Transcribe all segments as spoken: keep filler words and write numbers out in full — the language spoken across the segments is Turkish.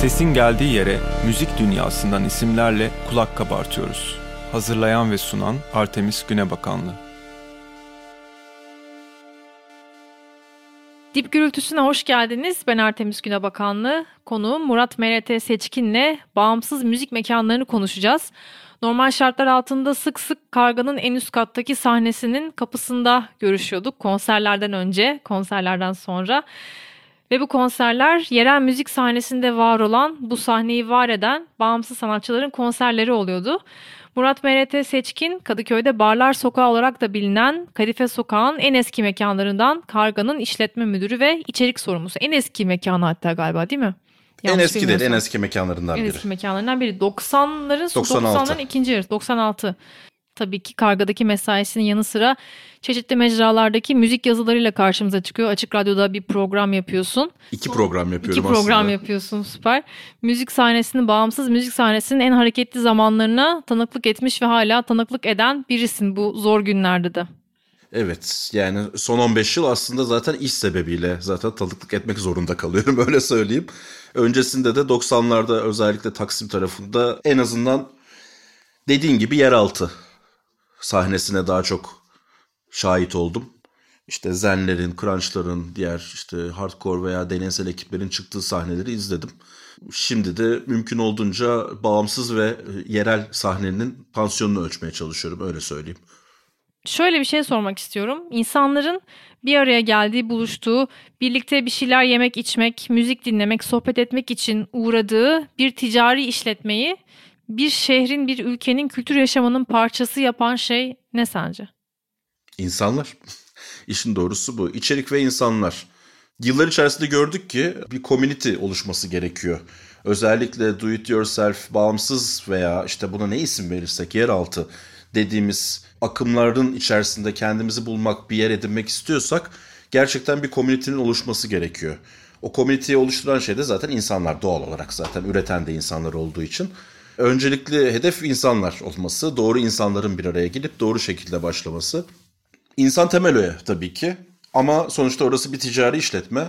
Sesin geldiği yere müzik dünyasından isimlerle kulak kabartıyoruz. Hazırlayan ve sunan Artemis Güne Bakanlığı. Dip gürültüsüne hoş geldiniz. Ben Artemis Güne Bakanlığı. Konuğum Murat Mert Seçkin'le bağımsız müzik mekanlarını konuşacağız. Normal şartlar altında sık sık Karga'nın en üst kattaki sahnesinin kapısında görüşüyorduk. Konserlerden önce, konserlerden sonra. Ve bu konserler yerel müzik sahnesinde var olan, bu sahneyi var eden bağımsız sanatçıların konserleri oluyordu. Murat Mert Seçkin, Kadıköy'de Barlar Sokağı olarak da bilinen Kadife Sokağı'nın en eski mekanlarından Karga'nın işletme müdürü ve içerik sorumlusu. En eski mekanı hatta galiba, değil mi? Yanlış en eski değil, en eski mekanlarından en biri. En eski mekanlarından biri. doksanların, doksanların ikinci yarısı, doksan altı. Tabii ki Karga'daki mesaisinin yanı sıra çeşitli mecralardaki müzik yazılarıyla karşımıza çıkıyor. Açık Radyo'da bir program yapıyorsun. İki program yapıyorum aslında. İki program aslında. yapıyorsun, süper. Müzik sahnesinin, bağımsız müzik sahnesinin en hareketli zamanlarına tanıklık etmiş ve hala tanıklık eden birisin bu zor günlerde de. Evet, yani son on beş yıl aslında zaten iş sebebiyle zaten tanıklık etmek zorunda kalıyorum, öyle söyleyeyim. Öncesinde de doksanlarda özellikle Taksim tarafında en azından dediğin gibi yeraltı sahnesine daha çok şahit oldum. İşte zenlerin, crunchların, diğer işte hardcore veya deneysel ekiplerin çıktığı sahneleri izledim. Şimdi de mümkün olduğunca bağımsız ve yerel sahnenin tansiyonunu ölçmeye çalışıyorum, öyle söyleyeyim. Şöyle bir şey sormak istiyorum. İnsanların bir araya geldiği, buluştuğu, birlikte bir şeyler yemek, içmek, müzik dinlemek, sohbet etmek için uğradığı bir ticari işletmeyi bir şehrin, bir ülkenin kültür yaşamının parçası yapan şey ne sence? İnsanlar. İşin doğrusu bu. İçerik ve insanlar. Yıllar içerisinde gördük ki bir community oluşması gerekiyor. Özellikle do it yourself, bağımsız veya işte buna ne isim verirsek yeraltı dediğimiz akımların içerisinde kendimizi bulmak, bir yer edinmek istiyorsak gerçekten bir community'nin oluşması gerekiyor. O community'yi oluşturan şey de zaten insanlar, doğal olarak zaten üreten de insanlar olduğu için. Öncelikli hedef insanlar olması, doğru insanların bir araya gelip doğru şekilde başlaması. İnsan temel öğe tabii ki, ama sonuçta orası bir ticari işletme.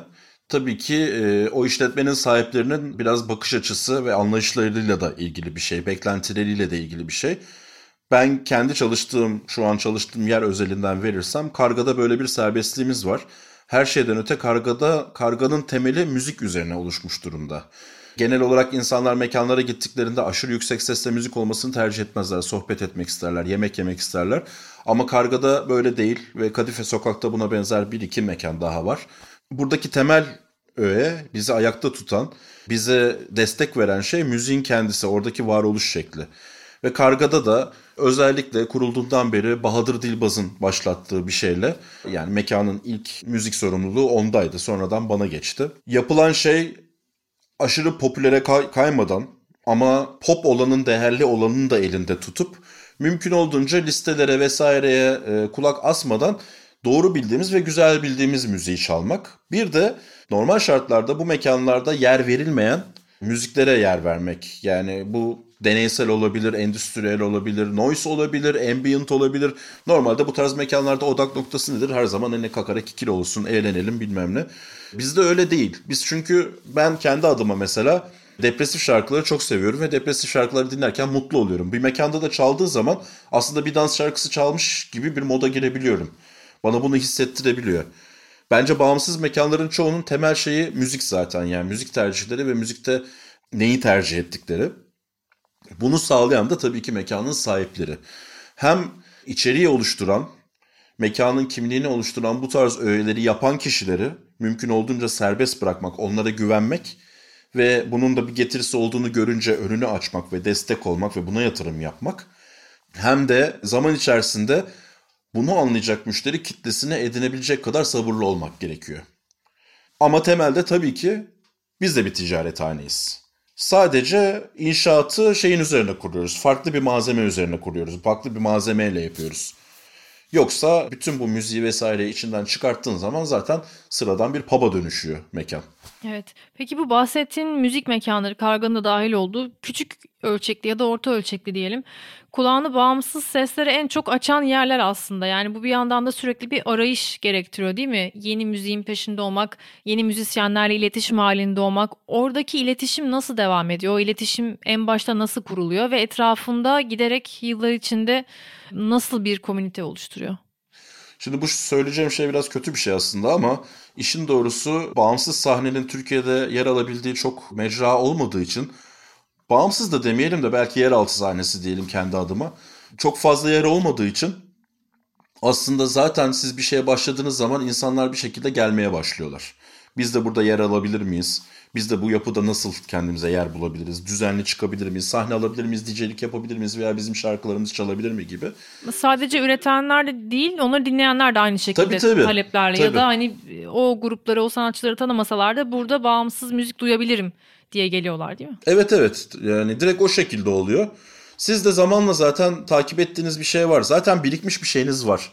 Tabii ki e, o işletmenin sahiplerinin biraz bakış açısı ve anlayışlarıyla da ilgili bir şey, beklentileriyle de ilgili bir şey. Ben kendi çalıştığım, şu an çalıştığım yer özelinden verirsem, Karga'da böyle bir serbestliğimiz var. Her şeyden öte Karga'da, Karga'nın temeli müzik üzerine oluşmuş durumda. Genel olarak insanlar mekanlara gittiklerinde aşırı yüksek sesle müzik olmasını tercih etmezler. Sohbet etmek isterler, yemek yemek isterler. Ama Karga'da böyle değil ve Kadife Sokak'ta buna benzer bir iki mekan daha var. Buradaki temel öğe, bizi ayakta tutan, bize destek veren şey müziğin kendisi, oradaki varoluş şekli. Ve Karga'da da özellikle kurulduğundan beri Bahadır Dilbaz'ın başlattığı bir şeyle, yani mekanın ilk müzik sorumluluğu ondaydı, sonradan bana geçti. Yapılan şey aşırı popülere kay- kaymadan ama pop olanın, değerli olanını da elinde tutup mümkün olduğunca listelere vesaireye e, kulak asmadan doğru bildiğimiz ve güzel bildiğimiz müziği çalmak. Bir de normal şartlarda bu mekanlarda yer verilmeyen müziklere yer vermek. Yani bu deneysel olabilir, endüstriyel olabilir, noise olabilir, ambient olabilir. Normalde bu tarz mekanlarda odak noktası nedir? Her zaman eline kakara kikir olsun, eğlenelim bilmem ne. Bizde öyle değil. Biz çünkü ben kendi adıma mesela depresif şarkıları çok seviyorum ve depresif şarkıları dinlerken mutlu oluyorum. Bir mekanda da çaldığı zaman aslında bir dans şarkısı çalmış gibi bir moda girebiliyorum. Bana bunu hissettirebiliyor. Bence bağımsız mekanların çoğunun temel şeyi müzik zaten, yani müzik tercihleri ve müzikte neyi tercih ettikleri. Bunu sağlayan da tabii ki mekanın sahipleri. Hem içeriği oluşturan, mekanın kimliğini oluşturan bu tarz öğeleri yapan kişileri mümkün olduğunca serbest bırakmak, onlara güvenmek ve bunun da bir getirisi olduğunu görünce önünü açmak ve destek olmak ve buna yatırım yapmak. Hem de zaman içerisinde bunu anlayacak müşteri kitlesini edinebilecek kadar sabırlı olmak gerekiyor. Ama temelde tabii ki biz de bir ticarethaneyiz. Sadece inşaatı şeyin üzerine kuruyoruz. Farklı bir malzeme üzerine kuruyoruz. Farklı bir malzemeyle yapıyoruz. Yoksa bütün bu müziği vesaire içinden çıkarttığın zaman zaten sıradan bir pub'a dönüşüyor mekan. Evet. Peki bu bahsettiğin müzik mekanları, Karga'nın da dahil olduğu küçük ölçekli ya da orta ölçekli diyelim. Kulağını bağımsız seslere en çok açan yerler aslında. Yani bu bir yandan da sürekli bir arayış gerektiriyor, değil mi? Yeni müziğin peşinde olmak, yeni müzisyenlerle iletişim halinde olmak. Oradaki iletişim nasıl devam ediyor? O iletişim en başta nasıl kuruluyor ve etrafında giderek yıllar içinde nasıl bir komünite oluşturuyor? Şimdi bu söyleyeceğim şey biraz kötü bir şey aslında ama işin doğrusu bağımsız sahnenin Türkiye'de yer alabildiği çok mecra olmadığı için, bağımsız da demeyelim de belki yeraltı sahnesi diyelim kendi adıma, çok fazla yer olmadığı için aslında zaten siz bir şeye başladığınız zaman insanlar bir şekilde gelmeye başlıyorlar. Biz de burada yer alabilir miyiz? Biz de bu yapıda nasıl kendimize yer bulabiliriz? Düzenli çıkabilir miyiz? Sahne alabilir miyiz? D J'lik yapabilir miyiz? Veya bizim şarkılarımız çalabilir mi gibi. Sadece üretenler de değil, onları dinleyenler de aynı şekilde tabii, tabii, taleplerle tabii. Ya da hani o grupları, o sanatçıları tanımasalar da burada bağımsız müzik duyabilirim diye geliyorlar, değil mi? Evet evet. Yani direkt o şekilde oluyor. Siz de zamanla zaten takip ettiğiniz bir şey var. Zaten birikmiş bir şeyiniz var.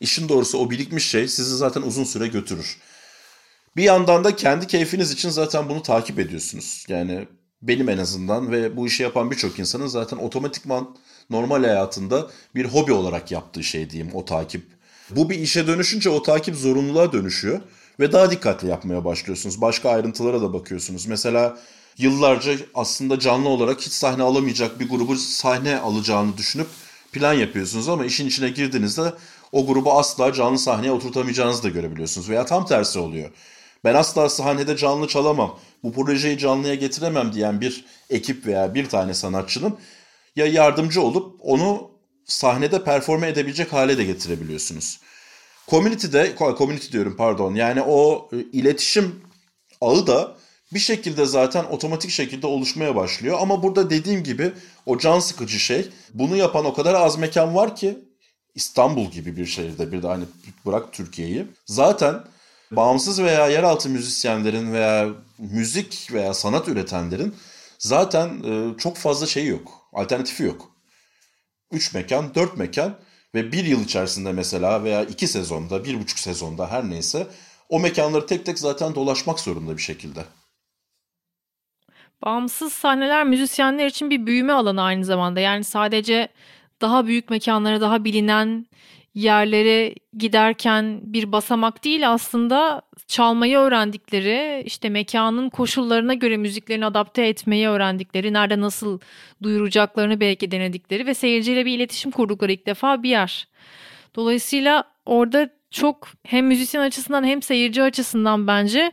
İşin doğrusu o birikmiş şey sizi zaten uzun süre götürür. Bir yandan da kendi keyfiniz için zaten bunu takip ediyorsunuz. Yani benim en azından ve bu işi yapan birçok insanın zaten otomatikman normal hayatında bir hobi olarak yaptığı şey diyeyim, o takip. Bu bir işe dönüşünce o takip zorunluluğa dönüşüyor ve daha dikkatli yapmaya başlıyorsunuz. Başka ayrıntılara da bakıyorsunuz. Mesela yıllarca aslında canlı olarak hiç sahne alamayacak bir grubu sahne alacağını düşünüp plan yapıyorsunuz ama işin içine girdiğinizde o grubu asla canlı sahneye oturtamayacağınızı da görebiliyorsunuz veya tam tersi oluyor. Ben asla sahnede canlı çalamam, bu projeyi canlıya getiremem diyen bir ekip veya bir tane sanatçının ya yardımcı olup onu sahnede performe edebilecek hale de getirebiliyorsunuz. Community'de, community diyorum pardon, yani o iletişim ağı da bir şekilde zaten otomatik şekilde oluşmaya başlıyor. Ama burada dediğim gibi o can sıkıcı şey, bunu yapan o kadar az mekan var ki İstanbul gibi bir şehirde, bir de hani bırak Türkiye'yi, zaten bağımsız veya yeraltı müzisyenlerin veya müzik veya sanat üretenlerin zaten çok fazla şeyi yok, alternatifi yok. Üç mekan, dört mekan ve bir yıl içerisinde mesela veya iki sezonda, bir buçuk sezonda her neyse o mekanları tek tek zaten dolaşmak zorunda bir şekilde. Bağımsız sahneler müzisyenler için bir büyüme alanı aynı zamanda. Yani sadece daha büyük mekanlara, daha bilinen yerlere giderken bir basamak değil aslında, çalmayı öğrendikleri, işte mekanın koşullarına göre müziklerini adapte etmeyi öğrendikleri, nerede nasıl duyuracaklarını belki denedikleri ve seyirciyle bir iletişim kurdukları ilk defa bir yer. Dolayısıyla orada çok hem müzisyen açısından hem seyirci açısından bence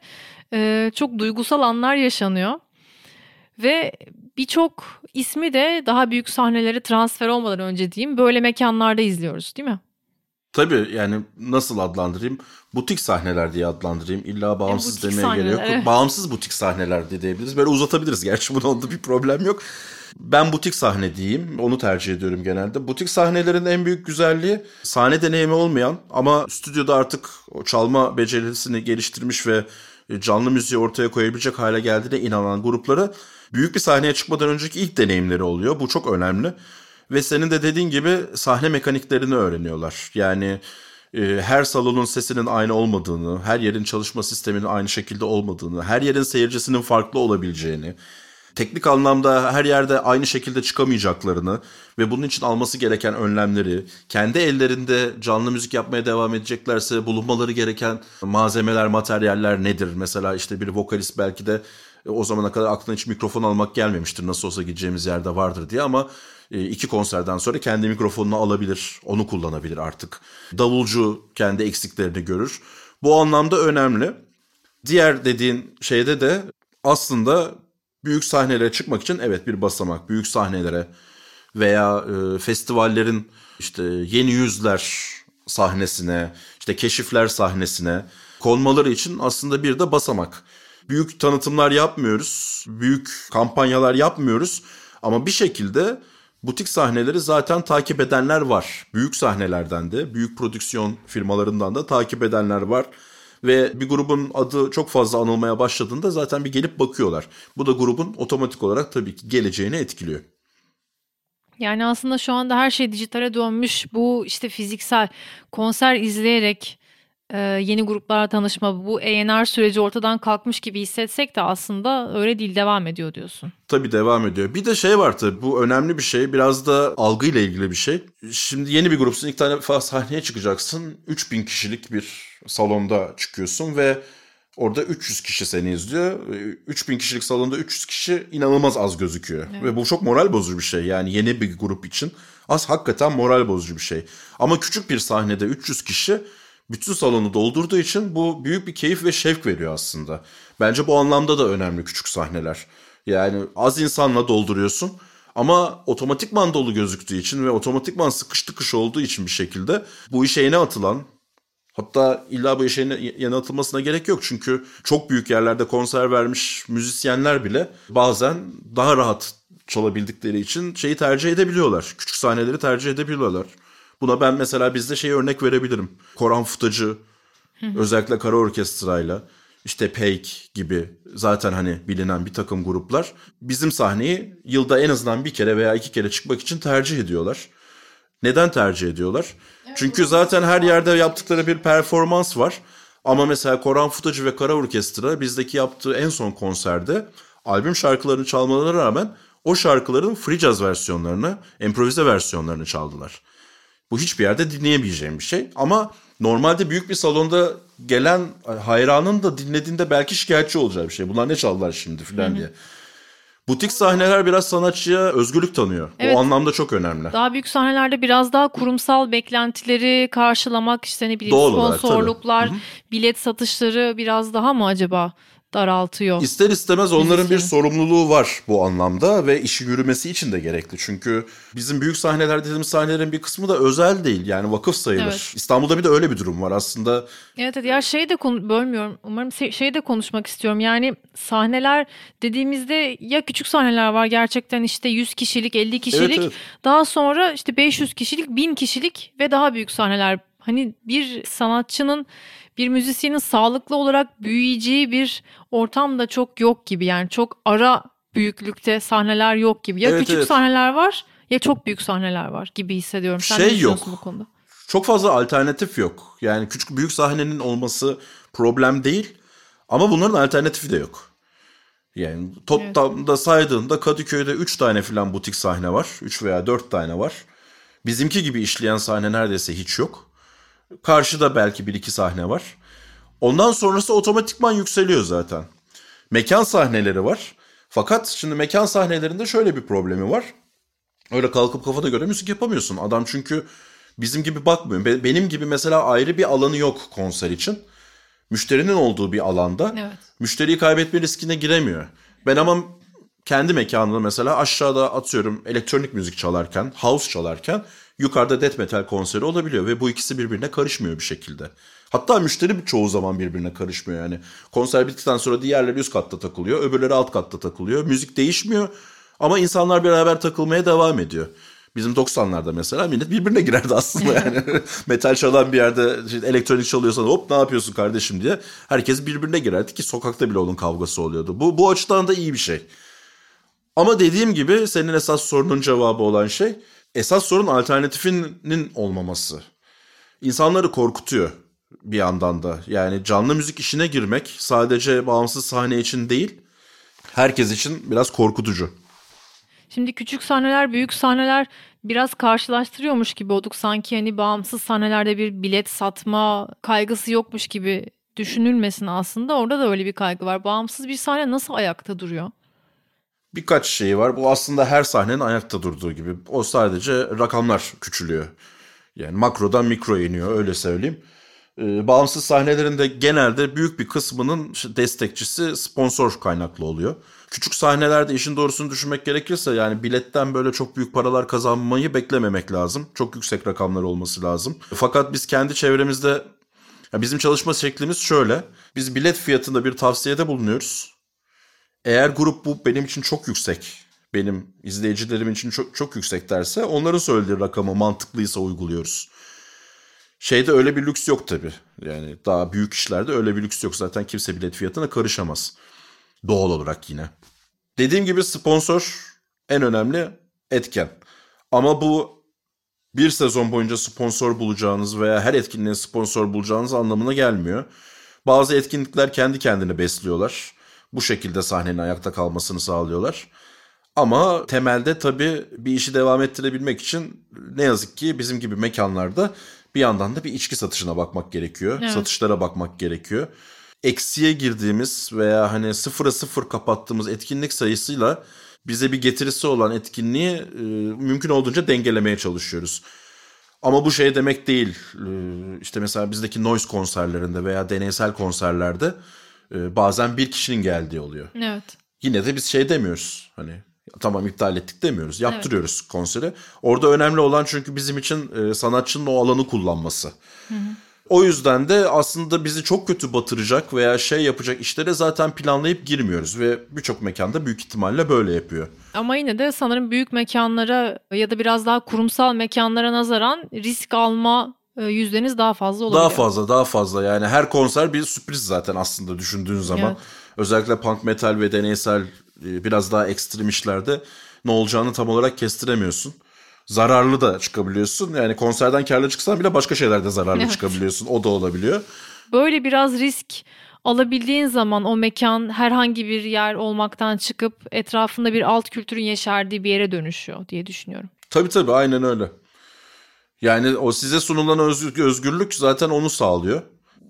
çok duygusal anlar yaşanıyor. Ve birçok ismi de daha büyük sahnelere transfer olmadan önce diyeyim böyle mekanlarda izliyoruz, değil mi? Tabii, yani nasıl adlandırayım? Butik sahneler diye adlandırayım. İlla bağımsız e, demeye sahneler, gerek yok. Evet. Bağımsız butik sahneler de diyebiliriz. Böyle uzatabiliriz. Gerçi bunun onda bir problem yok. Ben butik sahne diyeyim. Onu tercih ediyorum genelde. Butik sahnelerin en büyük güzelliği sahne deneyimi olmayan ama stüdyoda artık o çalma becerisini geliştirmiş ve canlı müziği ortaya koyabilecek hale geldiğine inanan gruplara büyük bir sahneye çıkmadan önceki ilk deneyimleri oluyor. Bu çok önemli. Ve senin de dediğin gibi sahne mekaniklerini öğreniyorlar. Yani e, her salonun sesinin aynı olmadığını, her yerin çalışma sisteminin aynı şekilde olmadığını, her yerin seyircisinin farklı olabileceğini, teknik anlamda her yerde aynı şekilde çıkamayacaklarını ve bunun için alması gereken önlemleri, kendi ellerinde canlı müzik yapmaya devam edeceklerse bulunmaları gereken malzemeler, materyaller nedir? Mesela işte bir vokalist belki de o zamana kadar aklına hiç mikrofon almak gelmemiştir. Nasıl olsa gideceğimiz yerde vardır diye ama iki konserden sonra kendi mikrofonunu alabilir, onu kullanabilir artık. Davulcu kendi eksiklerini görür. Bu anlamda önemli. Diğer dediğin şeyde de aslında büyük sahnelere çıkmak için evet bir basamak. Büyük sahnelere veya e, festivallerin işte yeni yüzler sahnesine, işte keşifler sahnesine konmaları için aslında bir de basamak. Büyük tanıtımlar yapmıyoruz, büyük kampanyalar yapmıyoruz ama bir şekilde butik sahneleri zaten takip edenler var. Büyük sahnelerden de, büyük prodüksiyon firmalarından da takip edenler var. Ve bir grubun adı çok fazla anılmaya başladığında zaten bir gelip bakıyorlar. Bu da grubun otomatik olarak tabii ki geleceğini etkiliyor. Yani aslında şu anda her şey dijitale dönmüş. Bu işte fiziksel konser izleyerek e, yeni gruplarla tanışma, bu A and R süreci ortadan kalkmış gibi hissetsek de aslında öyle değil, devam ediyor diyorsun. Tabii devam ediyor. Bir de şey var tabii, bu önemli bir şey, biraz da algıyla ilgili bir şey. Şimdi yeni bir grupsun, ilk tane falan sahneye çıkacaksın, üç bin kişilik bir salonda çıkıyorsun ve orada üç yüz kişi seni izliyor. üç bin kişilik salonda üç yüz kişi inanılmaz az gözüküyor. Evet. Ve bu çok moral bozucu bir şey. Yani yeni bir grup için az hakikaten moral bozucu bir şey. Ama küçük bir sahnede üç yüz kişi bütün salonu doldurduğu için bu büyük bir keyif ve şevk veriyor aslında. Bence bu anlamda da önemli küçük sahneler. Yani az insanla dolduruyorsun ama otomatikman dolu gözüktüğü için ve otomatikman sıkış tıkış olduğu için bir şekilde bu işe yeni atılan, hatta illa bu işe yeni atılmasına gerek yok. Çünkü çok büyük yerlerde konser vermiş müzisyenler bile bazen daha rahat çalabildikleri için şeyi tercih edebiliyorlar. Küçük sahneleri tercih edebiliyorlar. Buna ben mesela bizde şeyi örnek verebilirim. Koran Futacı, özellikle Kara Orkestra'yla, işte Peik gibi zaten hani bilinen bir takım gruplar bizim sahneyi yılda en azından bir kere veya iki kere çıkmak için tercih ediyorlar. Neden tercih ediyorlar? Evet. Çünkü zaten her yerde yaptıkları bir performans var. Ama mesela Koran Futacı ve Kara Orkestra bizdeki yaptığı en son konserde albüm şarkılarını çalmalarına rağmen o şarkıların free jazz versiyonlarını, improvize versiyonlarını çaldılar. Bu hiçbir yerde dinleyemeyeceğim bir şey. Ama normalde büyük bir salonda gelen hayranın da dinlediğinde belki şikayetçi olacağı bir şey. Bunlar ne çaldılar şimdi filan diye. Butik sahneler biraz sanatçıya özgürlük tanıyor. Evet, o anlamda çok önemli. Daha büyük sahnelerde biraz daha kurumsal beklentileri karşılamak, işte ne bileyim olarak, sponsorluklar, tabii. bilet satışları biraz daha mı acaba daraltıyor? İster istemez onların bir sorumluluğu var bu anlamda ve işi yürümesi için de gerekli. Çünkü bizim büyük sahneler dediğimiz sahnelerin bir kısmı da özel değil, yani vakıf sayılır. Evet. İstanbul'da bir de öyle bir durum var aslında. Evet, evet. Ya şey de konu- bölmüyorum. Umarım se- şey de konuşmak istiyorum. Yani sahneler dediğimizde ya küçük sahneler var gerçekten, işte yüz kişilik, elli kişilik, evet, evet. daha sonra işte beş yüz kişilik, bin kişilik ve daha büyük sahneler. Hani bir sanatçının, bir müzisyenin sağlıklı olarak büyüyeceği bir ortam da çok yok gibi. Yani çok ara büyüklükte sahneler yok gibi. Ya evet, küçük evet. sahneler var ya çok büyük sahneler var gibi hissediyorum. Sen şey ne düşünüyorsun yok. Bu konuda? Çok fazla alternatif yok. Yani küçük büyük sahnenin olması problem değil ama bunların alternatifi de yok. Yani toplamda evet. saydığında Kadıköy'de üç tane falan butik sahne var. üç veya dört tane var. Bizimki gibi işleyen sahne neredeyse hiç yok. Karşıda belki bir iki sahne var. Ondan sonrası otomatikman yükseliyor zaten. Mekan sahneleri var. Fakat şimdi mekan sahnelerinde şöyle bir problemi var. Öyle kalkıp kafana göre müzik yapamıyorsun. Adam çünkü bizim gibi bakmıyor. Benim gibi mesela ayrı bir alanı yok konser için. Müşterinin olduğu bir alanda. Evet. Müşteriyi kaybetme riskine giremiyor. Ben ama kendi mekanımda mesela aşağıda atıyorum elektronik müzik çalarken, house çalarken... Yukarıda death metal konseri olabiliyor ve bu ikisi birbirine karışmıyor bir şekilde. Hatta müşteri çoğu zaman birbirine karışmıyor yani. Konser bittikten sonra diğerleri üst katta takılıyor, öbürleri alt katta takılıyor. Müzik değişmiyor ama insanlar beraber takılmaya devam ediyor. Bizim doksanlarda mesela millet birbirine girerdi aslında yani. Metal çalan bir yerde elektronik çalıyorsan hop ne yapıyorsun kardeşim diye. Herkes birbirine girerdi ki sokakta bile onun kavgası oluyordu. Bu, bu açıdan da iyi bir şey. Ama dediğim gibi senin esas sorunun cevabı olan şey... Esas sorun alternatifinin olmaması. İnsanları korkutuyor bir yandan da. Yani canlı müzik işine girmek sadece bağımsız sahne için değil, herkes için biraz korkutucu. Şimdi küçük sahneler, büyük sahneler biraz karşılaştırıyormuş gibi olduk. Sanki hani bağımsız sahnelerde bir bilet satma kaygısı yokmuş gibi düşünülmesin aslında. Orada da öyle bir kaygı var. Bağımsız bir sahne nasıl ayakta duruyor? Birkaç şey var. Bu aslında her sahnenin ayakta durduğu gibi. O sadece rakamlar küçülüyor. Yani makrodan mikro iniyor, öyle söyleyeyim. Ee, bağımsız sahnelerin de genelde büyük bir kısmının destekçisi sponsor kaynaklı oluyor. Küçük sahnelerde işin doğrusunu düşünmek gerekirse yani biletten böyle çok büyük paralar kazanmayı beklememek lazım. Çok yüksek rakamlar olması lazım. Fakat biz kendi çevremizde, yani bizim çalışma şeklimiz şöyle. Biz bilet fiyatında bir tavsiyede bulunuyoruz. Eğer grup bu benim için çok yüksek, benim izleyicilerim için çok çok yüksek derse onların söylediği rakamı mantıklıysa uyguluyoruz. Şeyde öyle bir lüks yok tabii. Yani daha büyük işlerde öyle bir lüks yok. Zaten kimse bilet fiyatına karışamaz. Doğal olarak yine. Dediğim gibi sponsor en önemli etken. Ama bu bir sezon boyunca sponsor bulacağınız veya her etkinliğe sponsor bulacağınız anlamına gelmiyor. Bazı etkinlikler kendi kendini besliyorlar. Bu şekilde sahnenin ayakta kalmasını sağlıyorlar. Ama temelde tabii bir işi devam ettirebilmek için ne yazık ki bizim gibi mekanlarda bir yandan da bir içki satışına bakmak gerekiyor. Evet. Satışlara bakmak gerekiyor. Eksiye girdiğimiz veya hani sıfıra sıfır kapattığımız etkinlik sayısıyla bize bir getirisi olan etkinliği e, mümkün olduğunca dengelemeye çalışıyoruz. Ama bu şey demek değil. E, işte mesela bizdeki noise konserlerinde veya deneysel konserlerde e, bazen bir kişinin geldiği oluyor. Evet. Yine de biz şey demiyoruz. Hani tamam iptal ettik demiyoruz. Yaptırıyoruz evet. Konseri. Orada önemli olan çünkü bizim için e, sanatçının o alanı kullanması. Hı hı. O yüzden de aslında bizi çok kötü batıracak veya şey yapacak işlere zaten planlayıp girmiyoruz ve birçok mekanda büyük ihtimalle böyle yapıyor. Ama yine de sanırım büyük mekanlara ya da biraz daha kurumsal mekanlara nazaran risk alma yüzdeniz daha fazla olabiliyor. Daha fazla, daha fazla yani her konser bir sürpriz zaten aslında düşündüğün zaman. Evet. Özellikle punk metal ve deneysel biraz daha ekstrem işlerde ne olacağını tam olarak kestiremiyorsun. Zararlı da çıkabiliyorsun. Yani konserden kârlı çıksan bile başka şeylerde zararlı evet. çıkabiliyorsun. O da olabiliyor. Böyle biraz risk alabildiğin zaman o mekan herhangi bir yer olmaktan çıkıp etrafında bir alt kültürün yeşerdiği bir yere dönüşüyor diye düşünüyorum. Tabii tabii aynen öyle. Yani o size sunulan özgürlük zaten onu sağlıyor.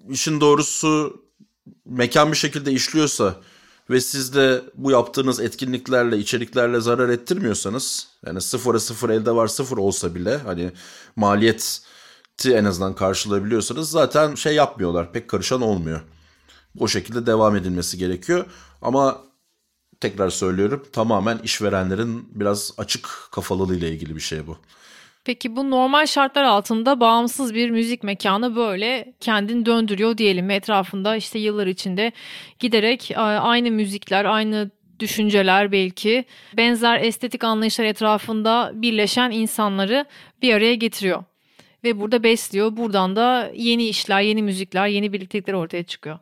İşin doğrusu mekan bir şekilde işliyorsa ve siz de bu yaptığınız etkinliklerle, içeriklerle zarar ettirmiyorsanız, yani sıfıra sıfır elde var sıfır olsa bile hani maliyeti en azından karşılayabiliyorsanız zaten şey yapmıyorlar, pek karışan olmuyor. O şekilde devam edilmesi gerekiyor. Ama tekrar söylüyorum, tamamen işverenlerin biraz açık kafalılığıyla ilgili bir şey bu. Peki bu normal şartlar altında bağımsız bir müzik mekanı böyle kendini döndürüyor diyelim. Etrafında işte yıllar içinde giderek aynı müzikler, aynı düşünceler belki benzer estetik anlayışlar etrafında birleşen insanları bir araya getiriyor. Ve burada besliyor. Buradan da yeni işler, yeni müzikler, yeni birliktelikler ortaya çıkıyor.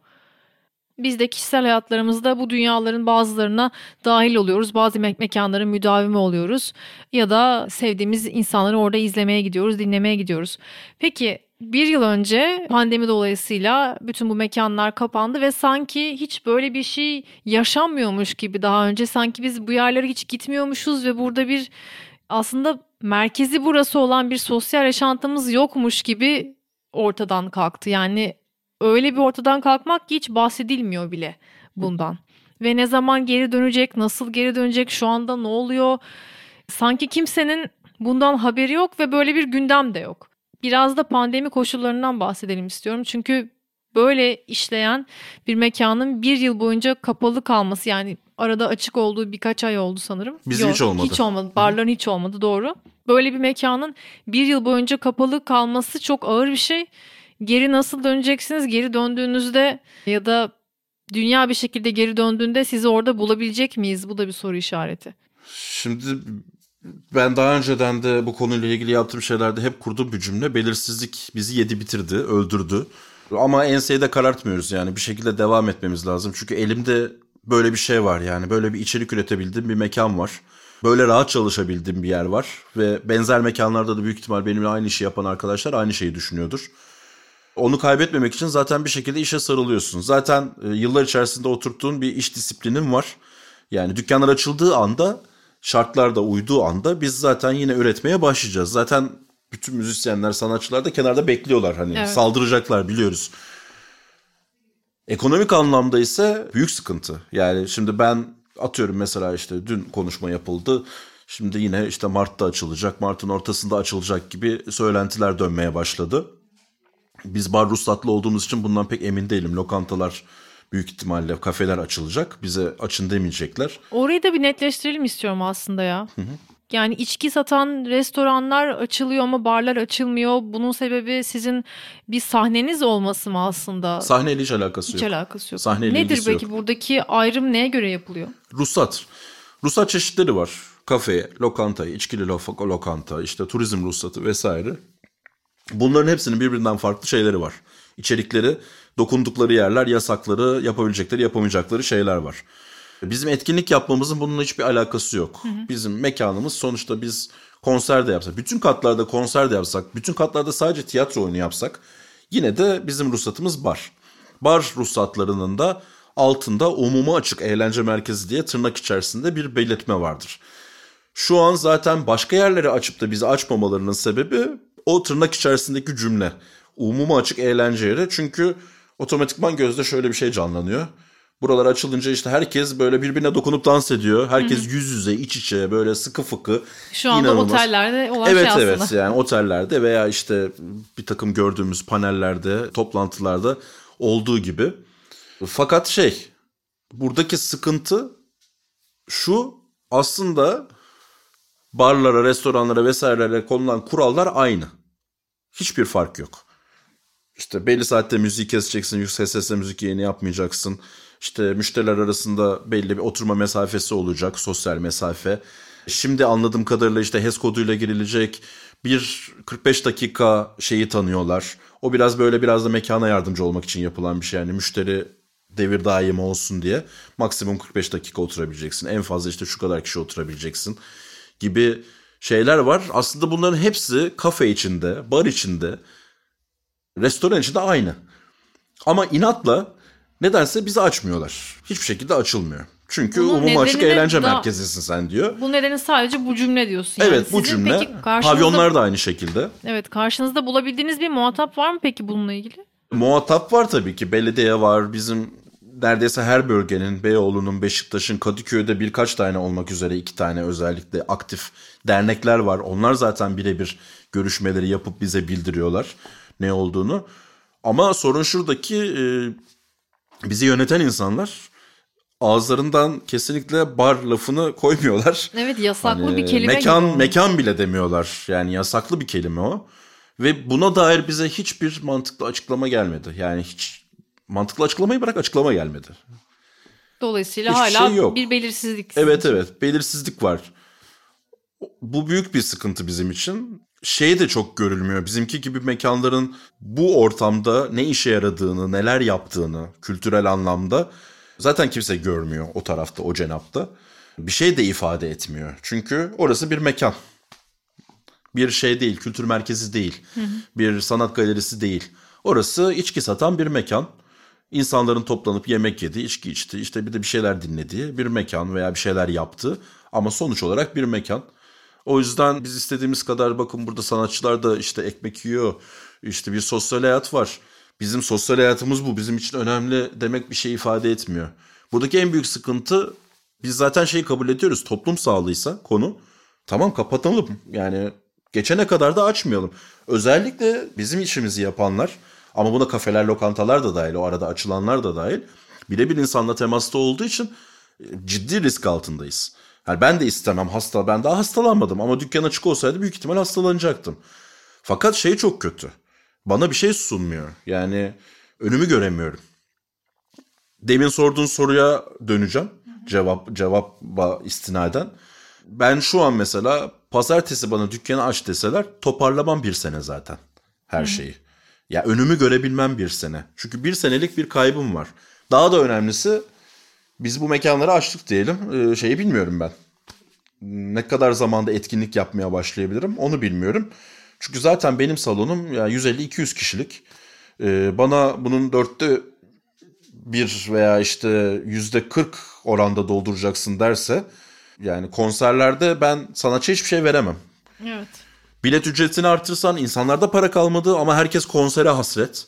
Biz de kişisel hayatlarımızda bu dünyaların bazılarına dahil oluyoruz. Bazı me- mekanların müdavimi oluyoruz. Ya da sevdiğimiz insanları orada izlemeye gidiyoruz, dinlemeye gidiyoruz. Peki bir yıl önce pandemi dolayısıyla bütün bu mekanlar kapandı ve sanki hiç böyle bir şey yaşanmıyormuş gibi daha önce. Sanki biz bu yerlere hiç gitmiyormuşuz ve burada bir aslında merkezi burası olan bir sosyal yaşantımız yokmuş gibi ortadan kalktı. Yani öyle bir ortadan kalkmak ki hiç bahsedilmiyor bile bundan. Ve ne zaman geri dönecek, nasıl geri dönecek, şu anda ne oluyor? Sanki kimsenin bundan haberi yok ve böyle bir gündem de yok. Biraz da pandemi koşullarından bahsedelim istiyorum. Çünkü böyle işleyen bir mekanın bir yıl boyunca kapalı kalması, yani arada açık olduğu birkaç ay oldu sanırım. Bizim yok, hiç olmadı. Hiç olmadı, barların hiç olmadı, doğru. Böyle bir mekanın bir yıl boyunca kapalı kalması çok ağır bir şey. Geri nasıl döneceksiniz? Geri döndüğünüzde ya da dünya bir şekilde geri döndüğünde sizi orada bulabilecek miyiz? Bu da bir soru işareti. Şimdi ben daha önceden de bu konuyla ilgili yaptığım şeylerde hep kurduğum bir cümle. Belirsizlik bizi yedi bitirdi, öldürdü. Ama enseyi de karartmıyoruz yani. Bir şekilde devam etmemiz lazım. Çünkü elimde böyle bir şey var yani. Böyle bir içerik üretebildiğim bir mekan var. Böyle rahat çalışabildiğim bir yer var. Ve benzer mekanlarda da büyük ihtimal benimle aynı işi yapan arkadaşlar aynı şeyi düşünüyordur. Onu kaybetmemek için zaten bir şekilde işe sarılıyorsun. Zaten yıllar içerisinde oturttuğun bir iş disiplinin var. Yani dükkanlar açıldığı anda, şartlar da uyduğu anda biz zaten yine üretmeye başlayacağız. Zaten bütün müzisyenler, sanatçılar da kenarda bekliyorlar. Hani evet. Saldıracaklar biliyoruz. Ekonomik anlamda ise büyük sıkıntı. Yani şimdi ben atıyorum mesela işte dün konuşma yapıldı. Şimdi yine işte Mart'ta açılacak, Mart'ın ortasında açılacak gibi söylentiler dönmeye başladı. Biz bar ruhsatlı olduğumuz için bundan pek emin değilim. Lokantalar büyük ihtimalle, kafeler açılacak. Bize açın demeyecekler. Orayı da bir netleştirelim istiyorum aslında ya. Hı hı. Yani içki satan restoranlar açılıyor ama barlar açılmıyor. Bunun sebebi sizin bir sahneniz olması mı aslında? Sahneyle hiç alakası hiç yok. Hiç alakası yok. Sahneyle nedir peki yok. Buradaki ayrım neye göre yapılıyor? Ruhsat. Ruhsat çeşitleri var. Kafe, lokanta, içkili lokanta, işte turizm ruhsatı vesaire. Bunların hepsinin birbirinden farklı şeyleri var. İçerikleri, dokundukları yerler, yasakları, yapabilecekleri, yapamayacakları şeyler var. Bizim etkinlik yapmamızın bununla hiçbir alakası yok. Hı hı. Bizim mekanımız sonuçta, biz konser de yapsak, bütün katlarda konser de yapsak, bütün katlarda sadece tiyatro oyunu yapsak yine de bizim ruhsatımız bar. Bar ruhsatlarının da altında umuma açık eğlence merkezi diye tırnak içerisinde bir belirtme vardır. Şu an zaten başka yerleri açıp da bizi açmamalarının sebebi o tırnak içerisindeki cümle. Umuma açık eğlence yeri, çünkü otomatikman gözde şöyle bir şey canlanıyor. Buralar açılınca işte herkes böyle birbirine dokunup dans ediyor. Herkes hı hı. yüz yüze, iç içe, böyle sıkı fıkı. Şu anda inanılmaz. Otellerde olan evet, şey aslında. Evet evet, yani otellerde veya işte bir takım gördüğümüz panellerde, toplantılarda olduğu gibi. Fakat şey, buradaki sıkıntı şu, aslında barlara, restoranlara vesairelere konulan kurallar aynı. Hiçbir fark yok. İşte belli saatte müziği keseceksin, yüksek sesle müzik yayını yapmayacaksın. İşte müşteriler arasında belli bir oturma mesafesi olacak, sosyal mesafe. Şimdi anladığım kadarıyla işte H E S koduyla girilecek. Bir kırk beş dakika şeyi tanıyorlar. O biraz böyle biraz da mekana yardımcı olmak için yapılan bir şey. Yani müşteri devir daim olsun diye maksimum kırk beş dakika oturabileceksin. En fazla işte şu kadar kişi oturabileceksin gibi şeyler var. Aslında bunların hepsi kafe içinde, bar içinde, restoran içinde aynı. Ama inatla nedense bizi açmıyorlar. Hiçbir şekilde açılmıyor. Çünkü umum açık eğlence da, merkezisin sen diyor. Bu nedeni sadece bu cümle diyorsun. Yani evet, bu sizin cümle. Karşınızda, pavyonlar da aynı şekilde. Evet, karşınızda bulabildiğiniz bir muhatap var mı peki bununla ilgili? Muhatap var tabii ki. Belediye var. Bizim neredeyse her bölgenin, Beyoğlu'nun, Beşiktaş'ın, Kadıköy'de birkaç tane olmak üzere iki tane özellikle aktif dernekler var. Onlar zaten birebir görüşmeleri yapıp bize bildiriyorlar ne olduğunu. Ama sorun şuradaki, e, bizi yöneten insanlar ağızlarından kesinlikle bar lafını koymuyorlar. Evet, yasaklı hani bir kelime. Mekan gibi. Mekan bile demiyorlar. Yani yasaklı bir kelime o. Ve buna dair bize hiçbir mantıklı açıklama gelmedi. Yani hiç mantıklı açıklamayı bırak, açıklama gelmedi. Dolayısıyla hiçbir hala şey yok. Bir belirsizlik. Evet evet, belirsizlik var. Bu büyük bir sıkıntı bizim için. Şey de çok görülmüyor. Bizimki gibi mekanların bu ortamda ne işe yaradığını, neler yaptığını kültürel anlamda zaten kimse görmüyor o tarafta, o cenapta. Bir şey de ifade etmiyor. Çünkü orası bir mekan. Bir şey değil, kültür merkezi değil. Hı hı. Bir sanat galerisi değil. Orası içki satan bir mekan. İnsanların toplanıp yemek yediği, içki içti, işte bir de bir şeyler dinlediği bir mekan veya bir şeyler yaptı. Ama sonuç olarak bir mekan. O yüzden biz istediğimiz kadar bakın burada sanatçılar da işte ekmek yiyor, işte bir sosyal hayat var. Bizim sosyal hayatımız bu, bizim için önemli demek bir şey ifade etmiyor. Buradaki en büyük sıkıntı, biz zaten şeyi kabul ediyoruz, toplum sağlığıysa konu, tamam kapatalım yani geçene kadar da açmayalım. Özellikle bizim işimizi yapanlar, ama buna kafeler, lokantalar da dahil, o arada açılanlar da dahil, birebir insanla temasta olduğu için ciddi risk altındayız. Yani ben de istemem, hasta, ben daha hastalanmadım ama dükkan açık olsaydı büyük ihtimal hastalanacaktım. Fakat şey çok kötü. Bana bir şey sunmuyor. Yani önümü göremiyorum. Demin sorduğun soruya döneceğim. Cevap cevaba istinaden. Ben şu an mesela pazartesi bana dükkanı aç deseler toparlamam bir sene zaten her şeyi. Ya önümü görebilmem bir sene. Çünkü bir senelik bir kaybım var. Daha da önemlisi, biz bu mekanları açtık diyelim. Ee, şeyi bilmiyorum ben. Ne kadar zamanda etkinlik yapmaya başlayabilirim onu bilmiyorum. Çünkü zaten benim salonum yani yüz elli iki yüz kişilik. Ee, bana bunun dörtte bir veya işte yüzde kırk oranda dolduracaksın derse, yani konserlerde ben sanatçıya hiçbir şey veremem. Evet. Bilet ücretini artırsan insanlarda para kalmadı ama herkes konsere hasret.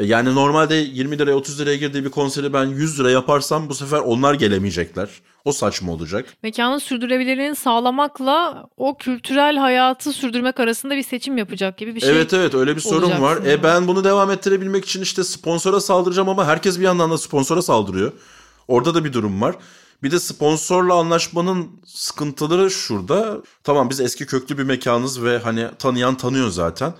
Yani normalde yirmi liraya otuz liraya girdiği bir konseri ben yüz lira yaparsam bu sefer onlar gelemeyecekler. O saçma olacak. Mekanın sürdürülebilirliğini sağlamakla o kültürel hayatı sürdürmek arasında bir seçim yapacak gibi bir şey. Evet evet, öyle bir sorun var. E ben bunu devam ettirebilmek için işte sponsora saldıracağım ama herkes bir yandan da sponsora saldırıyor. Orada da bir durum var. Bir de sponsorla anlaşmanın sıkıntıları şurada. Tamam, biz eski köklü bir mekanız ve hani tanıyan tanıyor zaten.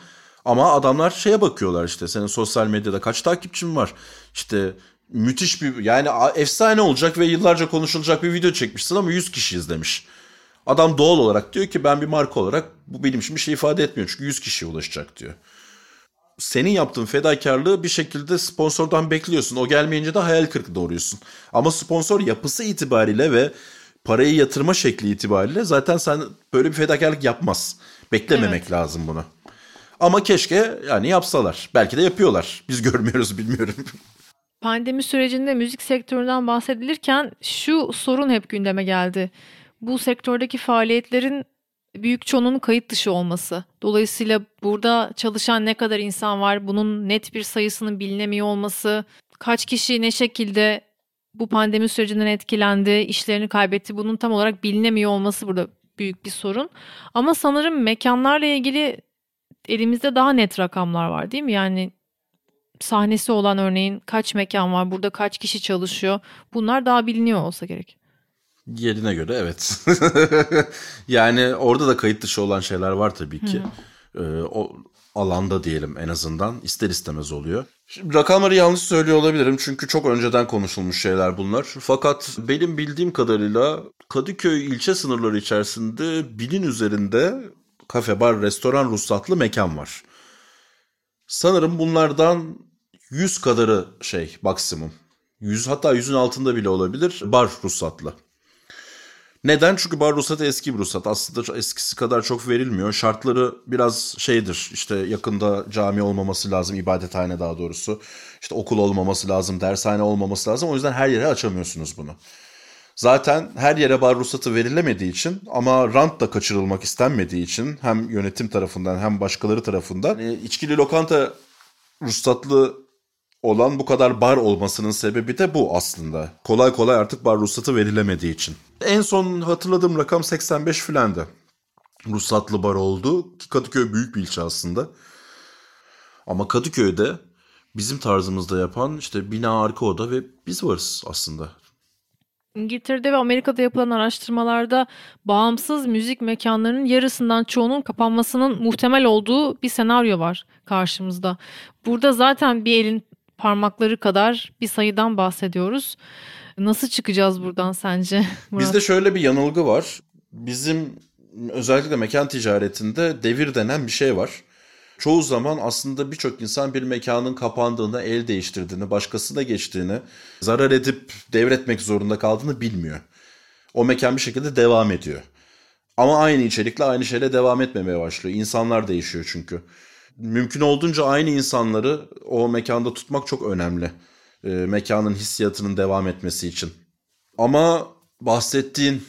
Ama adamlar şeye bakıyorlar, işte senin sosyal medyada kaç takipçin var. İşte müthiş bir, yani efsane olacak ve yıllarca konuşulacak bir video çekmişsin ama yüz kişi izlemiş. Adam doğal olarak diyor ki ben bir marka olarak bu benim için bir şey ifade etmiyor çünkü yüz kişiye ulaşacak diyor. senin yaptığın fedakarlığı bir şekilde sponsordan bekliyorsun. O gelmeyince de hayal kırıklığı uğruyorsun. Ama sponsor yapısı itibariyle ve parayı yatırma şekli itibariyle zaten sen böyle bir fedakarlık yapmaz. Beklememek evet. lazım bunu. Ama keşke yani yapsalar. Belki de yapıyorlar. Biz görmüyoruz, bilmiyorum. Pandemi sürecinde müzik sektöründen bahsedilirken şu sorun hep gündeme geldi. Bu sektördeki faaliyetlerin büyük çoğunun kayıt dışı olması. Dolayısıyla burada çalışan ne kadar insan var, bunun net bir sayısının bilinemiyor olması, kaç kişi ne şekilde bu pandemi sürecinden etkilendi, işlerini kaybetti, bunun tam olarak bilinemiyor olması burada büyük bir sorun. Ama sanırım mekanlarla ilgili elimizde daha net rakamlar var, değil mi? Yani sahnesi olan örneğin kaç mekan var, burada kaç kişi çalışıyor, bunlar daha biliniyor olsa gerek. Yerine göre evet. Yani orada da kayıt dışı olan şeyler var tabii ki. Ee, o alanda diyelim en azından ister istemez oluyor. Şimdi rakamları yanlış söylüyor olabilirim çünkü çok önceden konuşulmuş şeyler bunlar. Fakat benim bildiğim kadarıyla Kadıköy ilçe sınırları içerisinde binin üzerinde kafe, bar, restoran ruhsatlı mekan var. Sanırım bunlardan yüz kadarı şey maksimum. yüz hatta yüzün altında bile olabilir bar ruhsatlı. Neden? Çünkü bar ruhsatı eski bir ruhsat. Aslında eskisi kadar çok verilmiyor. Şartları biraz şeydir. İşte yakında cami olmaması lazım, ibadethane daha doğrusu. İşte okul olmaması lazım, dershane olmaması lazım. O yüzden her yere açamıyorsunuz bunu. Zaten her yere bar ruhsatı verilemediği için ama rant da kaçırılmak istenmediği için hem yönetim tarafından hem başkaları tarafından içkili lokanta ruhsatlı olan bu kadar bar olmasının sebebi de bu aslında. Kolay kolay artık bar ruhsatı verilemediği için. En son hatırladığım rakam seksen beş filandı. Ruhsatlı bar oldu. Kadıköy büyük bir ilçe aslında. Ama Kadıköy'de bizim tarzımızda yapan işte bina, arka oda ve biz varız aslında. İngiltere'de ve Amerika'da yapılan araştırmalarda bağımsız müzik mekanlarının yarısından çoğunun kapanmasının muhtemel olduğu bir senaryo var karşımızda. Burada zaten bir elin parmakları kadar bir sayıdan bahsediyoruz. Nasıl çıkacağız buradan sence, Murat? Bizde şöyle bir yanılgı var. Bizim özellikle mekan ticaretinde devir denen bir şey var. Çoğu zaman aslında birçok insan bir mekanın kapandığını, el değiştirdiğini, başkasına geçtiğini, zarar edip devretmek zorunda kaldığını bilmiyor. O mekan bir şekilde devam ediyor. Ama aynı içerikle aynı şeyle devam etmemeye başlıyor. İnsanlar değişiyor çünkü. Mümkün olduğunca aynı insanları o mekanda tutmak çok önemli. E, mekanın hissiyatının devam etmesi için. Ama bahsettiğin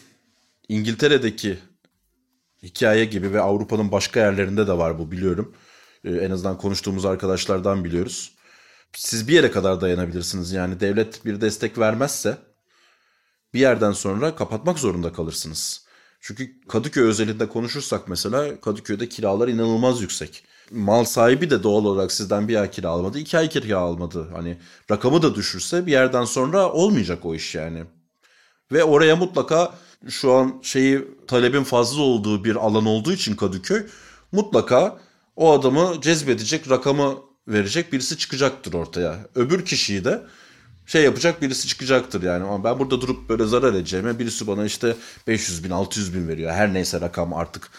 İngiltere'deki hikaye gibi ve Avrupa'nın başka yerlerinde de var bu, biliyorum. E, en azından konuştuğumuz arkadaşlardan biliyoruz. Siz bir yere kadar dayanabilirsiniz. Yani devlet bir destek vermezse bir yerden sonra kapatmak zorunda kalırsınız. Çünkü Kadıköy özelinde konuşursak mesela Kadıköy'de kiralar inanılmaz yüksek. Mal sahibi de doğal olarak sizden bir ay kira almadı, iki ay kira almadı. Hani rakamı da düşürse bir yerden sonra olmayacak o iş yani. Ve oraya mutlaka şu an şeyi talebin fazla olduğu bir alan olduğu için Kadıköy mutlaka o adamı cezbedecek, rakamı verecek birisi çıkacaktır ortaya. Öbür kişiyi de şey yapacak birisi çıkacaktır yani. Ama ben burada durup böyle zarar edeceğime birisi bana işte beş yüz bin altı yüz bin veriyor, her neyse rakam artık.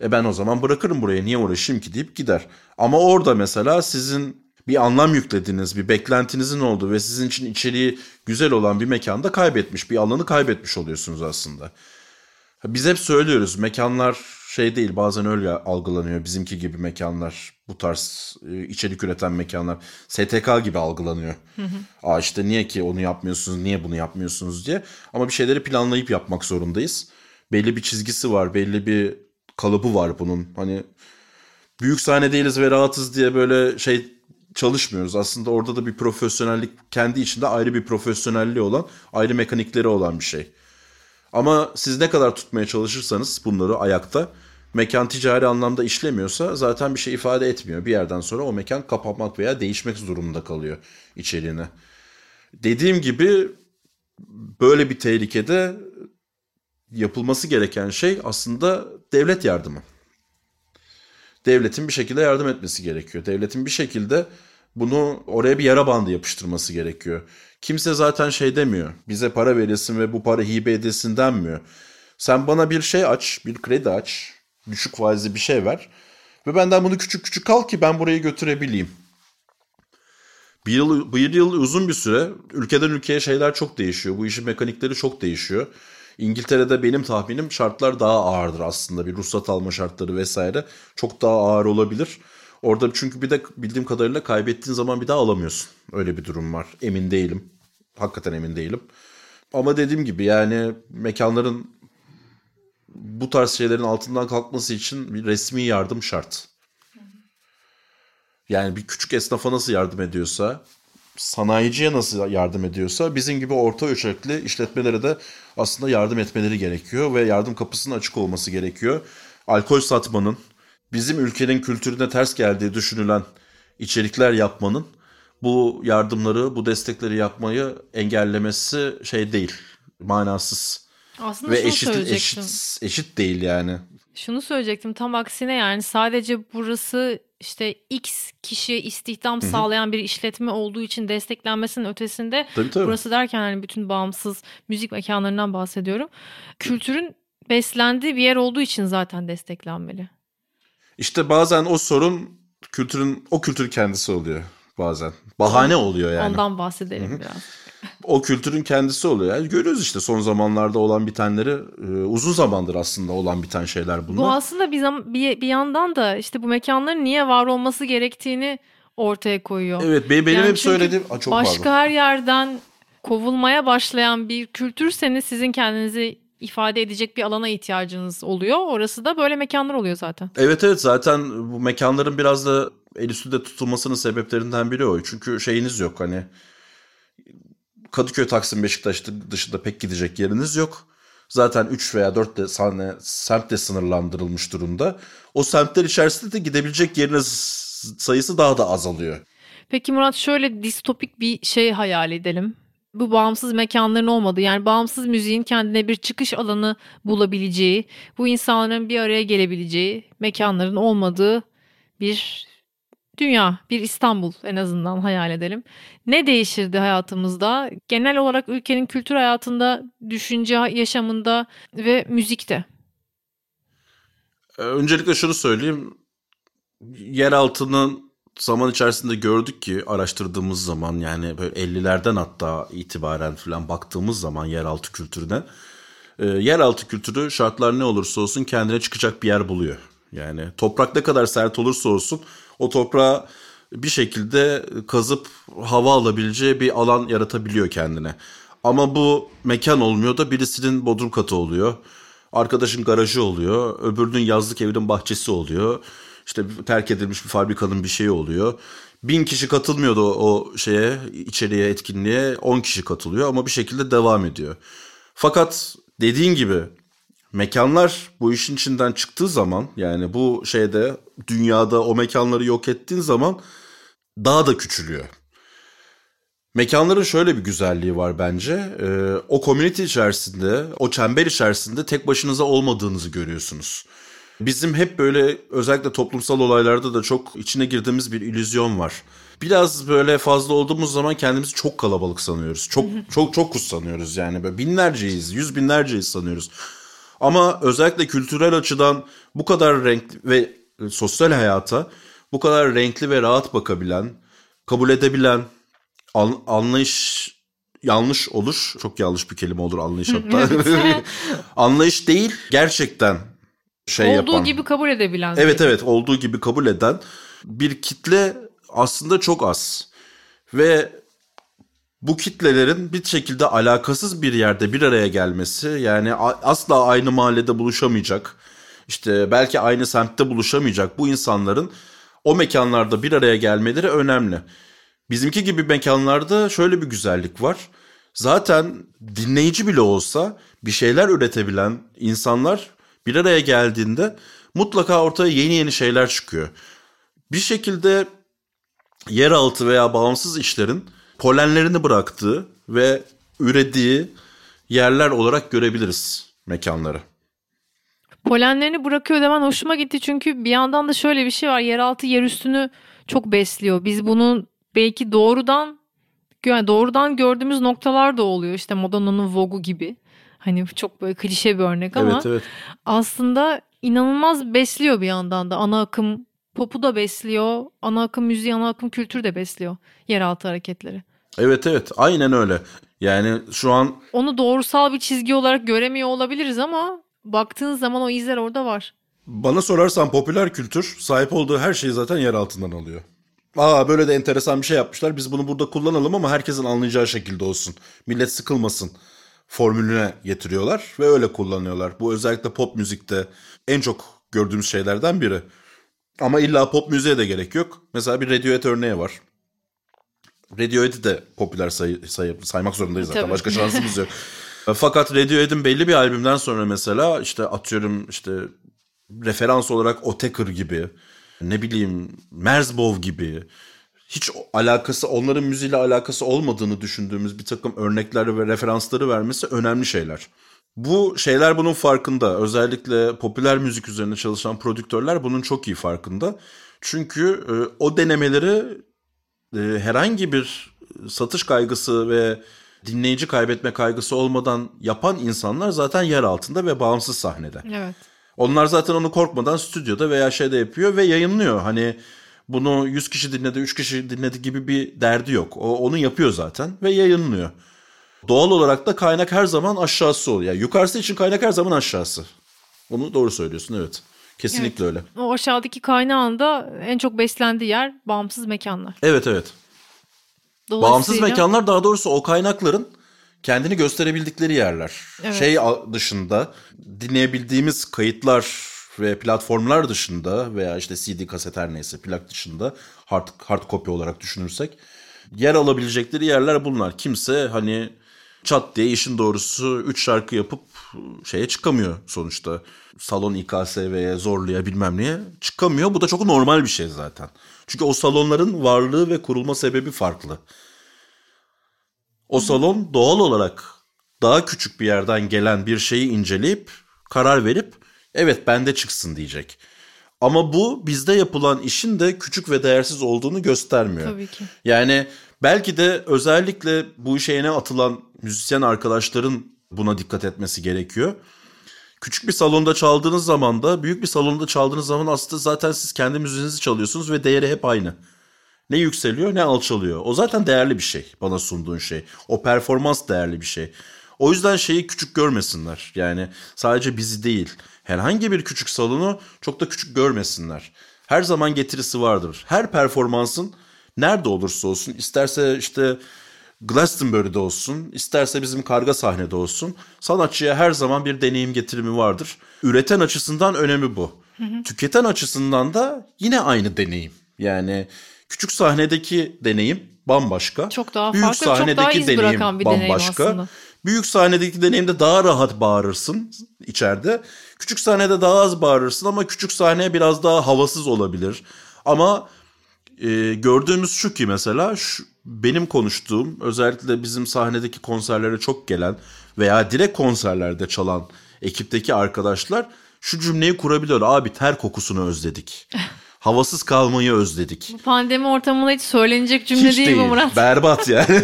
E ben o zaman bırakırım burayı, niye uğraşayım ki deyip gider. Ama orada mesela sizin bir anlam yüklediğiniz, bir beklentinizin olduğu ve sizin için içeriği güzel olan bir mekanda kaybetmiş, bir alanı kaybetmiş oluyorsunuz aslında. Biz hep söylüyoruz, mekanlar şey değil, bazen öyle algılanıyor bizimki gibi mekanlar, bu tarz içerik üreten mekanlar S T K gibi algılanıyor. Hı hı. Aa işte niye ki onu yapmıyorsunuz, niye bunu yapmıyorsunuz diye. Ama bir şeyleri planlayıp yapmak zorundayız. Belli bir çizgisi var, belli bir kalıbı var bunun. Hani büyük sahne değiliz ve rahatız diye böyle şey çalışmıyoruz. Aslında orada da bir profesyonellik, kendi içinde ayrı bir profesyonelliği olan, ayrı mekanikleri olan bir şey. Ama siz ne kadar tutmaya çalışırsanız bunları ayakta, mekan ticari anlamda işlemiyorsa zaten bir şey ifade etmiyor. Bir yerden sonra o mekan kapanmak veya değişmek zorunda kalıyor içeriğine. Dediğim gibi böyle bir tehlikede yapılması gereken şey aslında devlet yardımı. Devletin bir şekilde yardım etmesi gerekiyor. Devletin bir şekilde bunu oraya bir yara bandı yapıştırması gerekiyor. Kimse zaten şey demiyor. Bize para verilsin ve bu para hibe edilsin denmiyor. Sen bana bir şey aç, bir kredi aç, düşük faizli bir şey ver. Ve benden bunu küçük küçük al ki ben burayı götürebileyim. Bir yıl, bir yıl uzun bir süre. Ülkeden ülkeye şeyler çok değişiyor. Bu işin mekanikleri çok değişiyor. İngiltere'de benim tahminim şartlar daha ağırdır aslında. Bir ruhsat alma şartları vesaire çok daha ağır olabilir. Orada çünkü bir de bildiğim kadarıyla kaybettiğin zaman bir daha alamıyorsun. Öyle bir durum var. Emin değilim. Hakikaten emin değilim. Ama dediğim gibi yani mekanların bu tarz şeylerin altından kalkması için bir resmi yardım şart. Yani bir küçük esnafa nasıl yardım ediyorsa, sanayiciye nasıl yardım ediyorsa bizim gibi orta ölçekli işletmelere de aslında yardım etmeleri gerekiyor ve yardım kapısının açık olması gerekiyor. Alkol satmanın, bizim ülkenin kültürüne ters geldiği düşünülen içerikler yapmanın bu yardımları, bu destekleri yapmayı engellemesi şey değil, manasız. Aslında ve eşit, eşit, eşit değil yani. Şunu söyleyecektim, tam aksine yani sadece burası işte X kişiye istihdam Hı-hı. sağlayan bir işletme olduğu için desteklenmesinin ötesinde tabii, tabii. burası derken yani bütün bağımsız müzik mekanlarından bahsediyorum. Kültürün beslendiği bir yer olduğu için zaten desteklenmeli. İşte bazen o sorun kültürün o kültür kendisi oluyor bazen. Bahane oluyor yani. Ondan bahsedelim Hı-hı. biraz. O kültürün kendisi oluyor. Yani görüyoruz işte son zamanlarda olan bitenleri, uzun zamandır aslında olan biten şeyler bunlar. Bu aslında bir, zam- bir, bir yandan da işte bu mekanların niye var olması gerektiğini ortaya koyuyor. Evet benim yani hep söylediğim... Aa, çok başka pardon. Her yerden kovulmaya başlayan bir kültürseniz sizin kendinizi ifade edecek bir alana ihtiyacınız oluyor. Orası da böyle mekanlar oluyor zaten. Evet evet zaten bu mekanların biraz da el üstünde tutulmasının sebeplerinden biri o. Çünkü şeyiniz yok hani... Kadıköy, Taksim, Beşiktaş dışında pek gidecek yeriniz yok. Zaten üç veya dört sahne semtte sınırlandırılmış durumda. O semtler içerisinde de gidebilecek yeriniz sayısı daha da azalıyor. Peki Murat şöyle distopik bir şey hayal edelim. Bu bağımsız mekanların olmadığı yani bağımsız müziğin kendine bir çıkış alanı bulabileceği, bu insanların bir araya gelebileceği, mekanların olmadığı bir... Dünya, bir İstanbul en azından hayal edelim. Ne değişirdi hayatımızda? Genel olarak ülkenin kültür hayatında, düşünce yaşamında ve müzikte. Öncelikle şunu söyleyeyim. Yeraltını zaman içerisinde gördük ki araştırdığımız zaman yani böyle ellilerden hatta itibaren falan baktığımız zaman yeraltı kültürüne. Yeraltı kültürü şartlar ne olursa olsun kendine çıkacak bir yer buluyor. Yani toprak ne kadar sert olursa olsun... O toprağı bir şekilde kazıp hava alabileceği bir alan yaratabiliyor kendine. Ama bu mekan olmuyor da birisinin bodrum katı oluyor. Arkadaşın garajı oluyor. Öbürünün yazlık evinin bahçesi oluyor. İşte terk edilmiş bir fabrikanın bir şeyi oluyor. Bin kişi katılmıyordu o şeye, içeriye, etkinliğe. On kişi katılıyor ama bir şekilde devam ediyor. Fakat dediğin gibi... Mekanlar bu işin içinden çıktığı zaman yani bu şeyde dünyada o mekanları yok ettiğin zaman daha da küçülüyor. Mekanların şöyle bir güzelliği var bence. O community içerisinde, o çember içerisinde tek başınıza olmadığınızı görüyorsunuz. Bizim hep böyle özellikle toplumsal olaylarda da çok içine girdiğimiz bir illüzyon var. Biraz böyle fazla olduğumuz zaman kendimizi çok kalabalık sanıyoruz. Çok çok çok sanıyoruz yani böyle binlerceyiz, yüz binlerceyiz sanıyoruz. Ama özellikle kültürel açıdan bu kadar renkli ve sosyal hayata bu kadar renkli ve rahat bakabilen, kabul edebilen, anlayış yanlış olur. Çok yanlış bir kelime olur anlayış hatta. Anlayış değil, gerçekten şey olduğu yapan. Olduğu gibi kabul edebilen. Evet evet, olduğu gibi kabul eden bir kitle aslında çok az. Ve bu kitlelerin bir şekilde alakasız bir yerde bir araya gelmesi yani asla aynı mahallede buluşamayacak işte belki aynı semtte buluşamayacak bu insanların o mekanlarda bir araya gelmeleri önemli. Bizimki gibi mekanlarda şöyle bir güzellik var. Zaten dinleyici bile olsa bir şeyler üretebilen insanlar bir araya geldiğinde mutlaka ortaya yeni yeni şeyler çıkıyor. Bir şekilde yeraltı veya bağımsız işlerin polenlerini bıraktığı ve ürediği yerler olarak görebiliriz mekanları. Polenlerini bırakıyor demen hoşuma gitti çünkü bir yandan da şöyle bir şey var. Yeraltı yer üstünü çok besliyor. Biz bunun belki doğrudan yani doğrudan gördüğümüz noktalar da oluyor. İşte Madonna'nın Vogue'u gibi. Hani çok böyle klişe bir örnek ama evet, evet. Aslında inanılmaz besliyor bir yandan da ana akım popu da besliyor, ana akım müziği, ana akım kültür de besliyor yeraltı hareketleri. Evet evet, aynen öyle. Yani şu an... Onu doğrusal bir çizgi olarak göremiyor olabiliriz ama baktığın zaman o izler orada var. Bana sorarsan popüler kültür sahip olduğu her şeyi zaten yer altından alıyor. Aa, böyle de enteresan bir şey yapmışlar. Biz bunu burada kullanalım ama herkesin anlayacağı şekilde olsun. Millet sıkılmasın formülüne getiriyorlar ve öyle kullanıyorlar. Bu özellikle pop müzikte en çok gördüğümüz şeylerden biri. Ama illa pop müziğe de gerek yok. Mesela bir Radiohead örneği var. Radiohead'i de popüler say- say- saymak zorundayız zaten. Tabii. Başka şansımız yok. Fakat Radiohead'in belli bir albümden sonra mesela işte atıyorum işte referans olarak Otecker gibi, ne bileyim Merzbow gibi, hiç alakası, onların müziğiyle alakası olmadığını düşündüğümüz bir takım örnekleri ve referansları vermesi önemli şeyler. Bu şeyler bunun farkında. Özellikle popüler müzik üzerine çalışan prodüktörler bunun çok iyi farkında. Çünkü e, o denemeleri e, herhangi bir satış kaygısı ve dinleyici kaybetme kaygısı olmadan yapan insanlar zaten yer altında ve bağımsız sahnede. Evet. Onlar zaten onu korkmadan stüdyoda veya şeyde yapıyor ve yayınlıyor. Hani bunu yüz kişi dinledi, üç kişi dinledi gibi bir derdi yok. O onu yapıyor zaten ve yayınlıyor. Doğal olarak da kaynak her zaman aşağısı oluyor. Yani yukarısı için kaynak her zaman aşağısı. Onu doğru söylüyorsun, evet. Kesinlikle evet, öyle. O aşağıdaki kaynağın da en çok beslendiği yer bağımsız mekanlar. Evet evet. Dolayısıyla... Bağımsız mekanlar, daha doğrusu o kaynakların kendini gösterebildikleri yerler. Evet. Şey dışında, dinleyebildiğimiz kayıtlar ve platformlar dışında veya işte C D, kaset, her neyse plak dışında, hard, hard copy olarak düşünürsek yer alabilecekleri yerler bunlar. Kimse hani çat diye işin doğrusu üç şarkı yapıp şeye çıkamıyor sonuçta. Salon İ K S V'ye, Zorlu'ya, bilmem neye çıkamıyor. Bu da çok normal bir şey zaten. Çünkü o salonların varlığı ve kurulma sebebi farklı. O salon doğal olarak daha küçük bir yerden gelen bir şeyi inceleyip, karar verip evet bende çıksın diyecek. Ama bu bizde yapılan işin de küçük ve değersiz olduğunu göstermiyor. Tabii ki. Yani belki de özellikle bu işe yeni atılan müzisyen arkadaşların buna dikkat etmesi gerekiyor. Küçük bir salonda çaldığınız zaman da büyük bir salonda çaldığınız zaman aslında zaten siz kendi müziğinizi çalıyorsunuz ve değeri hep aynı. Ne yükseliyor ne alçalıyor. O zaten değerli bir şey, bana sunduğun şey. O performans değerli bir şey. O yüzden şeyi küçük görmesinler. Yani sadece bizi değil, herhangi bir küçük salonu çok da küçük görmesinler. Her zaman getirisi vardır. Her performansın nerede olursa olsun, isterse işte Glastonbury'de olsun, isterse bizim Karga sahnede olsun, sanatçıya her zaman bir deneyim getirimi vardır. Üreten açısından önemi bu. Hı hı. Tüketen açısından da yine aynı deneyim. Yani küçük sahnedeki deneyim bambaşka. Çok daha büyük farklı, sahnedeki çok daha iz bırakan bir deneyim aslında. Büyük sahnedeki deneyimde daha rahat bağırırsın içeride. Küçük sahnede daha az bağırırsın ama küçük sahne biraz daha havasız olabilir. Ama e, gördüğümüz şu ki mesela şu, benim konuştuğum, özellikle bizim sahnedeki konserlere çok gelen veya direkt konserlerde çalan ekipteki arkadaşlar şu cümleyi kurabiliyor. Abi ter kokusunu özledik. Havasız kalmayı özledik. Bu pandemi ortamında hiç söylenecek cümle hiç değil, değil bu Murat. Berbat yani.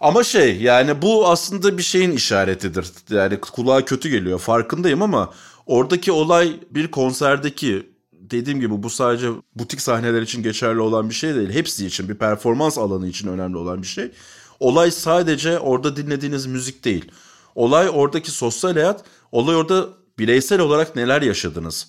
Ama şey, yani bu aslında bir şeyin işaretidir. Yani kulağa kötü geliyor, farkındayım ama oradaki olay bir konserdeki, dediğim gibi bu sadece butik sahneler için geçerli olan bir şey değil. Hepsi için, bir performans alanı için önemli olan bir şey. Olay sadece orada dinlediğiniz müzik değil. Olay oradaki sosyal hayat, olay orada bireysel olarak neler yaşadınız.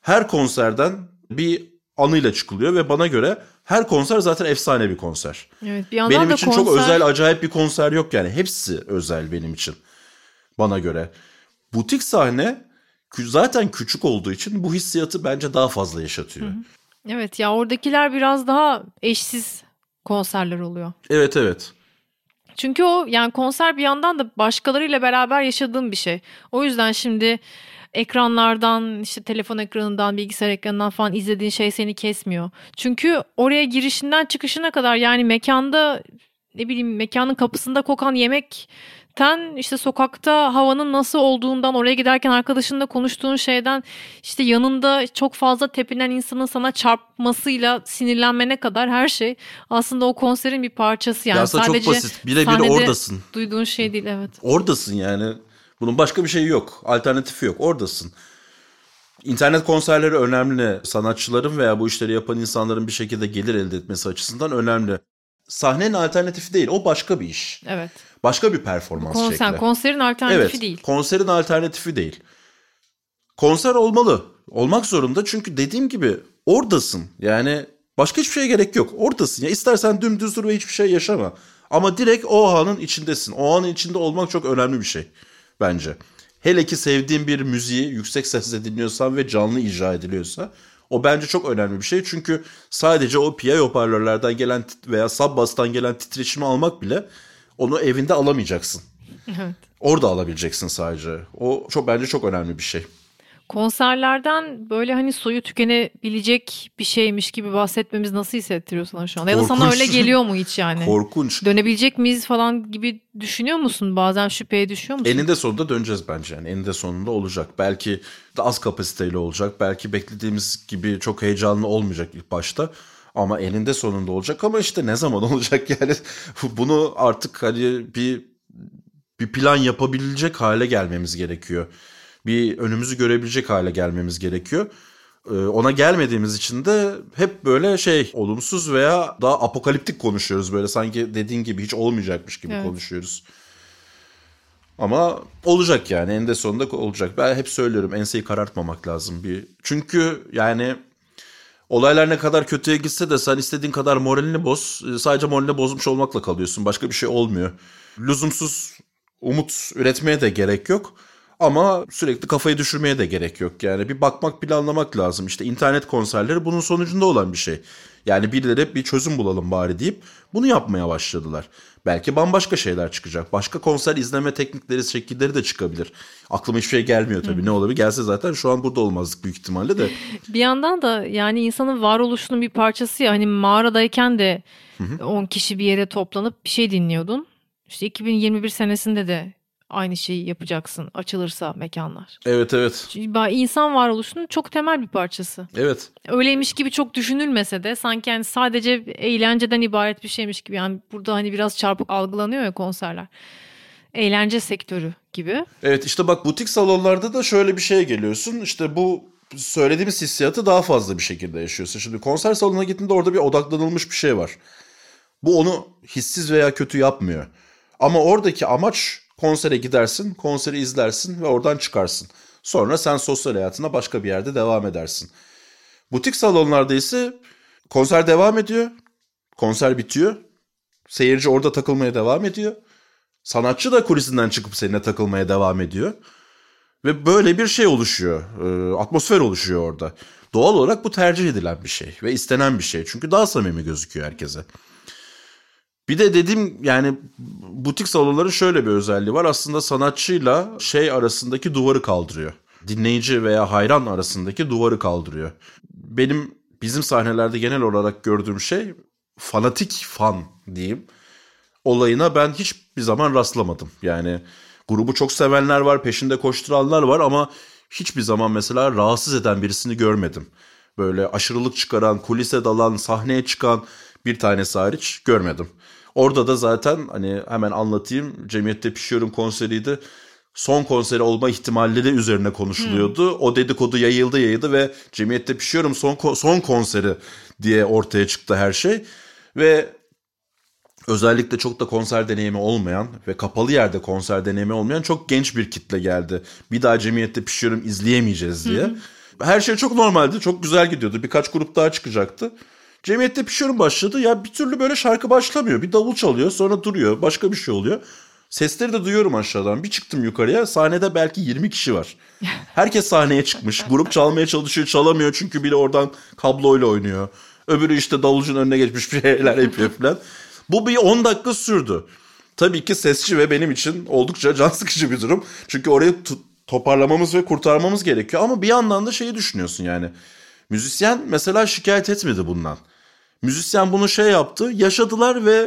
Her konserden bir anıyla çıkılıyor ve bana göre her konser zaten efsane bir konser. Evet, bir yandan benim da için konser... çok özel, acayip bir konser yok yani. Hepsi özel benim için, bana göre. Butik sahne zaten küçük olduğu için bu hissiyatı bence daha fazla yaşatıyor. Hı hı. Evet ya, oradakiler biraz daha eşsiz konserler oluyor. Evet evet. Çünkü o yani konser bir yandan da başkalarıyla beraber yaşadığım bir şey. O yüzden şimdi... Ekranlardan, işte telefon ekranından, bilgisayar ekranından falan izlediğin şey seni kesmiyor. Çünkü oraya girişinden çıkışına kadar, yani mekanda, ne bileyim, mekanın kapısında kokan yemekten, işte sokakta havanın nasıl olduğundan, oraya giderken arkadaşınla konuştuğun şeyden, işte yanında çok fazla tepinen insanın sana çarpmasıyla sinirlenmene kadar her şey aslında o konserin bir parçası yani. Ya aslında sadece çok basit, birebir oradasın. Duyduğun şey değil, evet. Oradasın yani. Bunun başka bir şeyi yok. Alternatifi yok. Oradasın. İnternet konserleri önemli. Sanatçıların veya bu işleri yapan insanların bir şekilde gelir elde etmesi açısından önemli. Sahnenin alternatifi değil. O başka bir iş. Evet. Başka bir performans konser, şekli. Konserin alternatifi evet, değil. Konserin alternatifi değil. Konser olmalı. Olmak zorunda. Çünkü dediğim gibi oradasın. Yani başka hiçbir şeye gerek yok. Oradasın. Ya istersen dümdüz dur ve hiçbir şey yaşama. Ama direkt o anın içindesin. O anın içinde olmak çok önemli bir şey bence. Hele ki sevdiğin bir müziği yüksek sesle dinliyorsan ve canlı icra ediliyorsa o bence çok önemli bir şey. Çünkü sadece o P I hoparlörlerden gelen veya subbastan gelen titreşimi almak bile onu evinde alamayacaksın. Evet. Orada alabileceksin sadece. O çok bence çok önemli bir şey. Konserlerden böyle hani soyu tükenebilecek bir şeymiş gibi bahsetmemiz nasıl hissettiriyor sana şu an? Ya da sana öyle geliyor mu hiç yani? Korkunç. Dönebilecek miyiz falan gibi düşünüyor musun? Bazen şüpheye düşüyor musun? Eninde sonunda döneceğiz bence yani. Eninde sonunda olacak. Belki de az kapasiteyle olacak. Belki beklediğimiz gibi çok heyecanlı olmayacak ilk başta. Ama eninde sonunda olacak. Ama işte ne zaman olacak yani? Bunu artık hani bir, bir plan yapabilecek hale gelmemiz gerekiyor. Bir önümüzü görebilecek hale gelmemiz gerekiyor. Ee, ona gelmediğimiz için de hep böyle şey olumsuz veya daha apokaliptik konuşuyoruz. Böyle sanki dediğin gibi hiç olmayacakmış gibi evet, konuşuyoruz. Ama olacak yani eninde sonunda olacak. Ben hep söylüyorum enseyi karartmamak lazım. bir. Çünkü yani olaylar ne kadar kötüye gitse de sen istediğin kadar moralini boz. Sadece moralini bozmuş olmakla kalıyorsun. Başka bir şey olmuyor. Lüzumsuz umut üretmeye de gerek yok. Ama sürekli kafayı düşürmeye de gerek yok. Yani bir bakmak, planlamak lazım. İşte internet konserleri bunun sonucunda olan bir şey. Yani birileri bir çözüm bulalım bari deyip bunu yapmaya başladılar. Belki bambaşka şeyler çıkacak. Başka konser izleme teknikleri, şekilleri de çıkabilir. Aklıma hiçbir şey gelmiyor tabii. Hı. Ne olabilir? Gelse zaten şu an burada olmazdık büyük ihtimalle de. Bir yandan da yani insanın varoluşunun bir parçası ya. Hani mağaradayken de on kişi bir yere toplanıp bir şey dinliyordun. İşte iki bin yirmi bir senesinde de aynı şeyi yapacaksın açılırsa mekanlar. Evet evet. Çünkü insan varoluşunun çok temel bir parçası. Evet. Öyleymiş gibi çok düşünülmese de sanki yani sadece eğlenceden ibaret bir şeymiş gibi. Yani burada hani biraz çarpık algılanıyor ya konserler. Eğlence sektörü gibi. Evet işte bak butik salonlarda da şöyle bir şeye geliyorsun. İşte bu söylediğimiz hissiyatı daha fazla bir şekilde yaşıyorsun. Şimdi konser salonuna gittiğinde orada bir odaklanılmış bir şey var. Bu onu hissiz veya kötü yapmıyor. Ama oradaki amaç konsere gidersin, konseri izlersin ve oradan çıkarsın. Sonra sen sosyal hayatına başka bir yerde devam edersin. Butik salonlarda ise konser devam ediyor, konser bitiyor, seyirci orada takılmaya devam ediyor. Sanatçı da kulisinden çıkıp seninle takılmaya devam ediyor. Ve böyle bir şey oluşuyor, e, atmosfer oluşuyor orada. Doğal olarak bu tercih edilen bir şey ve istenen bir şey. Çünkü daha samimi gözüküyor herkese. Bir de dediğim yani butik salonların şöyle bir özelliği var. Aslında sanatçıyla şey arasındaki duvarı kaldırıyor. Dinleyici veya hayran arasındaki duvarı kaldırıyor. Benim bizim sahnelerde genel olarak gördüğüm şey fanatik fan diyeyim. Olayına ben hiçbir zaman rastlamadım. Yani grubu çok sevenler var, peşinde koşturanlar var ama hiçbir zaman mesela rahatsız eden birisini görmedim. Böyle aşırılık çıkaran, kulise dalan, sahneye çıkan bir tanesi hariç görmedim. Orada da zaten hani hemen anlatayım. Cemiyette Pişiyorum konseriydi. Son konseri olma ihtimalleri üzerine konuşuluyordu. Hmm. O dedikodu yayıldı yayıldı ve Cemiyette Pişiyorum son ko- son konseri diye ortaya çıktı her şey. Ve özellikle çok da konser deneyimi olmayan ve kapalı yerde konser deneyimi olmayan çok genç bir kitle geldi. Bir daha Cemiyette Pişiyorum izleyemeyeceğiz diye. Hmm. Her şey çok normaldi. Çok güzel gidiyordu. Birkaç grup daha çıkacaktı. Cemiyette Pişiyorum başladı. Ya bir türlü böyle şarkı başlamıyor. Bir davul çalıyor, sonra duruyor. Başka bir şey oluyor. Sesleri de duyuyorum aşağıdan. Bir çıktım yukarıya. Sahnede belki yirmi kişi var. Herkes sahneye çıkmış. Grup çalmaya çalışıyor, çalamıyor. Çünkü biri oradan kabloyla oynuyor. Öbürü işte davulcunun önüne geçmiş bir şeyler yapıyor falan. Bu bir on dakika sürdü. Tabii ki sesçi ve benim için oldukça can sıkıcı bir durum. Çünkü orayı t- toparlamamız ve kurtarmamız gerekiyor. Ama bir yandan da şeyi düşünüyorsun yani. Müzisyen mesela şikayet etmedi bundan. Müzisyen bunu şey yaptı, yaşadılar ve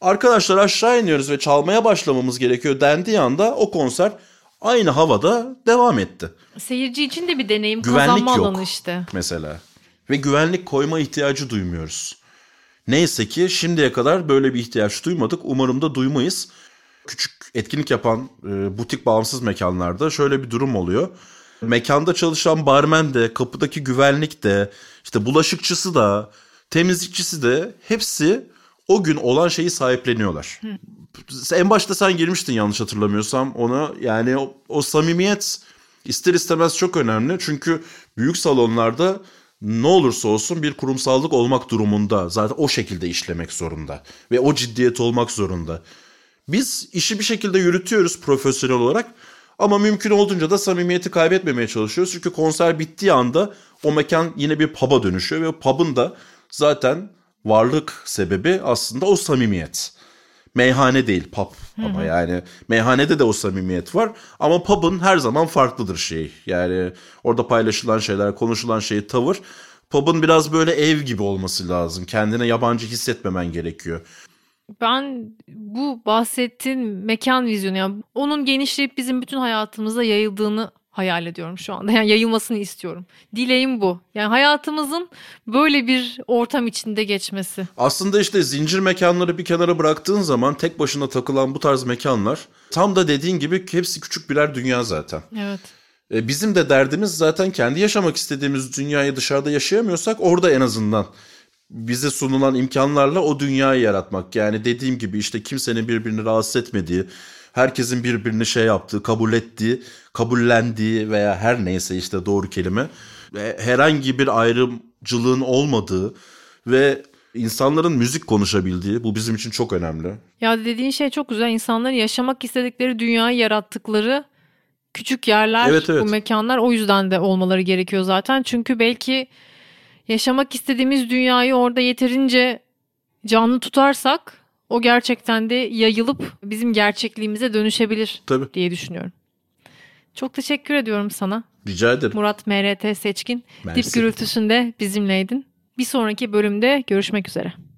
arkadaşlar aşağı iniyoruz ve çalmaya başlamamız gerekiyor dendiği anda o konser aynı havada devam etti. Seyirci için de bir deneyim, kazanma alanı işte. Mesela ve güvenlik koyma ihtiyacı duymuyoruz. Neyse ki şimdiye kadar böyle bir ihtiyaç duymadık. Umarım da duymayız. Küçük etkinlik yapan e, butik bağımsız mekanlarda şöyle bir durum oluyor. mekanda çalışan barmen de, kapıdaki güvenlik de, işte bulaşıkçısı da, temizlikçisi de hepsi o gün olan şeyi sahipleniyorlar. Hı. En başta sen girmiştin yanlış hatırlamıyorsam ona. Yani o, o samimiyet ister istemez çok önemli. Çünkü büyük salonlarda ne olursa olsun bir kurumsallık olmak durumunda. Zaten o şekilde işlemek zorunda. Ve o ciddiyet olmak zorunda. Biz işi bir şekilde yürütüyoruz profesyonel olarak. Ama mümkün olduğunca da samimiyeti kaybetmemeye çalışıyoruz. Çünkü konser bittiği anda o mekan yine bir pub'a dönüşüyor. Ve pub'ın da zaten varlık sebebi aslında o samimiyet. Meyhane değil pub ama hı hı. Yani meyhanede de o samimiyet var ama pub'ın her zaman farklıdır şeyi. Yani orada paylaşılan şeyler, konuşulan şey, tavır. Pub'ın biraz böyle ev gibi olması lazım. Kendine yabancı hissetmemen gerekiyor. Ben bu bahsettiğin mekan vizyonu, yani onun genişleyip bizim bütün hayatımıza yayıldığını hayal ediyorum şu anda. Yani yayılmasını istiyorum. Dileğim bu. Yani hayatımızın böyle bir ortam içinde geçmesi. Aslında işte zincir mekanları bir kenara bıraktığın zaman tek başına takılan bu tarz mekanlar tam da dediğin gibi hepsi küçük birer dünya zaten. Evet. Bizim de derdimiz zaten kendi yaşamak istediğimiz dünyayı dışarıda yaşayamıyorsak orada en azından bize sunulan imkanlarla o dünyayı yaratmak. Yani dediğim gibi işte kimsenin birbirini rahatsız etmediği, herkesin birbirini şey yaptığı, kabul ettiği, kabullendiği veya her neyse işte doğru kelime. Ve herhangi bir ayrımcılığın olmadığı ve insanların müzik konuşabildiği, bu bizim için çok önemli. Ya dediğin şey çok güzel. İnsanların yaşamak istedikleri dünyayı yarattıkları küçük yerler, evet, evet. Bu mekanlar o yüzden de olmaları gerekiyor zaten. Çünkü belki yaşamak istediğimiz dünyayı orada yeterince canlı tutarsak o gerçekten de yayılıp bizim gerçekliğimize dönüşebilir Tabii. diye düşünüyorum. Çok teşekkür ediyorum sana. Rica ederim. Murat Mert Seçkin, Dip Gürültüsü'nde bizimleydin. Bir sonraki bölümde görüşmek üzere.